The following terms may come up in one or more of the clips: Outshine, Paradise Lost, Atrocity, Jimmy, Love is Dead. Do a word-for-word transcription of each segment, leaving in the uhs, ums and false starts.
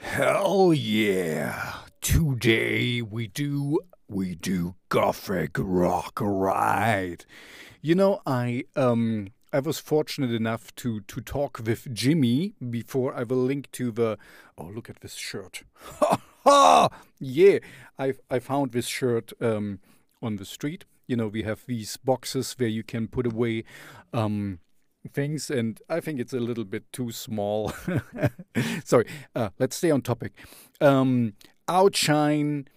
Hell yeah! Today we do we do gothic rock, right? You know, I um I was fortunate enough to to talk with Jimmy before. I will link to the. Oh, look at this shirt! Ha ha! Yeah, I I found this shirt um on the street. You know, we have these boxes where you can put away um. things, and I think it's a little bit too small. Sorry, uh, let's stay on topic. Um, Outshine,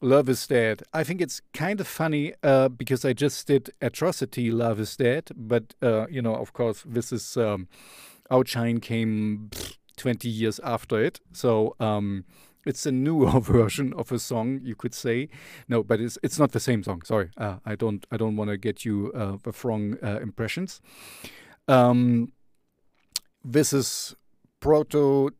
Love is Dead. I think it's kind of funny uh, because I just did Atrocity, Love is Dead, but uh, you know, of course, this is um, Outshine came twenty years after it, so um, it's a newer version of a song, you could say. No, but it's it's not the same song. Sorry, uh, I don't I don't want to get you uh, the wrong uh, impressions. Um, this is proto,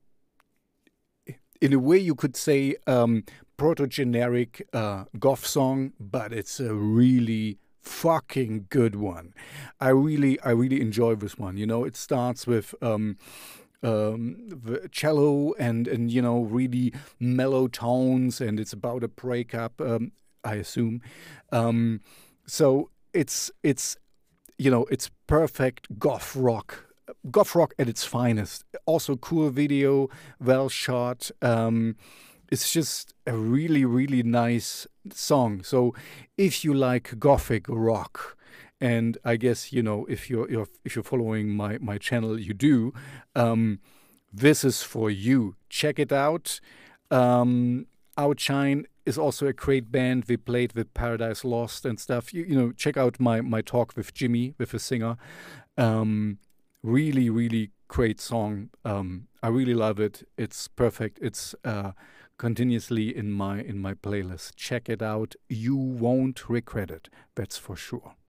in a way you could say, um, proto-generic uh, goth song, but it's a really fucking good one. I really, I really enjoy this one. You know, it starts with um, um, the cello and, and, you know, really mellow tones, and it's about a breakup, um, I assume. Um, so it's, it's, you know, it's perfect goth rock, goth rock at its finest. Also cool video, well shot. Um, it's just a really, really nice song. So if you like gothic rock, and I guess, you know, if you're, you're if you're following my, my channel, you do, um, this is for you. Check it out. Um, Outshine is also a great band. We played with Paradise Lost and stuff. You, you know, check out my, my talk with Jimmy, with a singer. Um, really, really great song. Um, I really love it. It's perfect. It's uh, continuously in my in my playlist. Check it out. You won't regret it. That's for sure.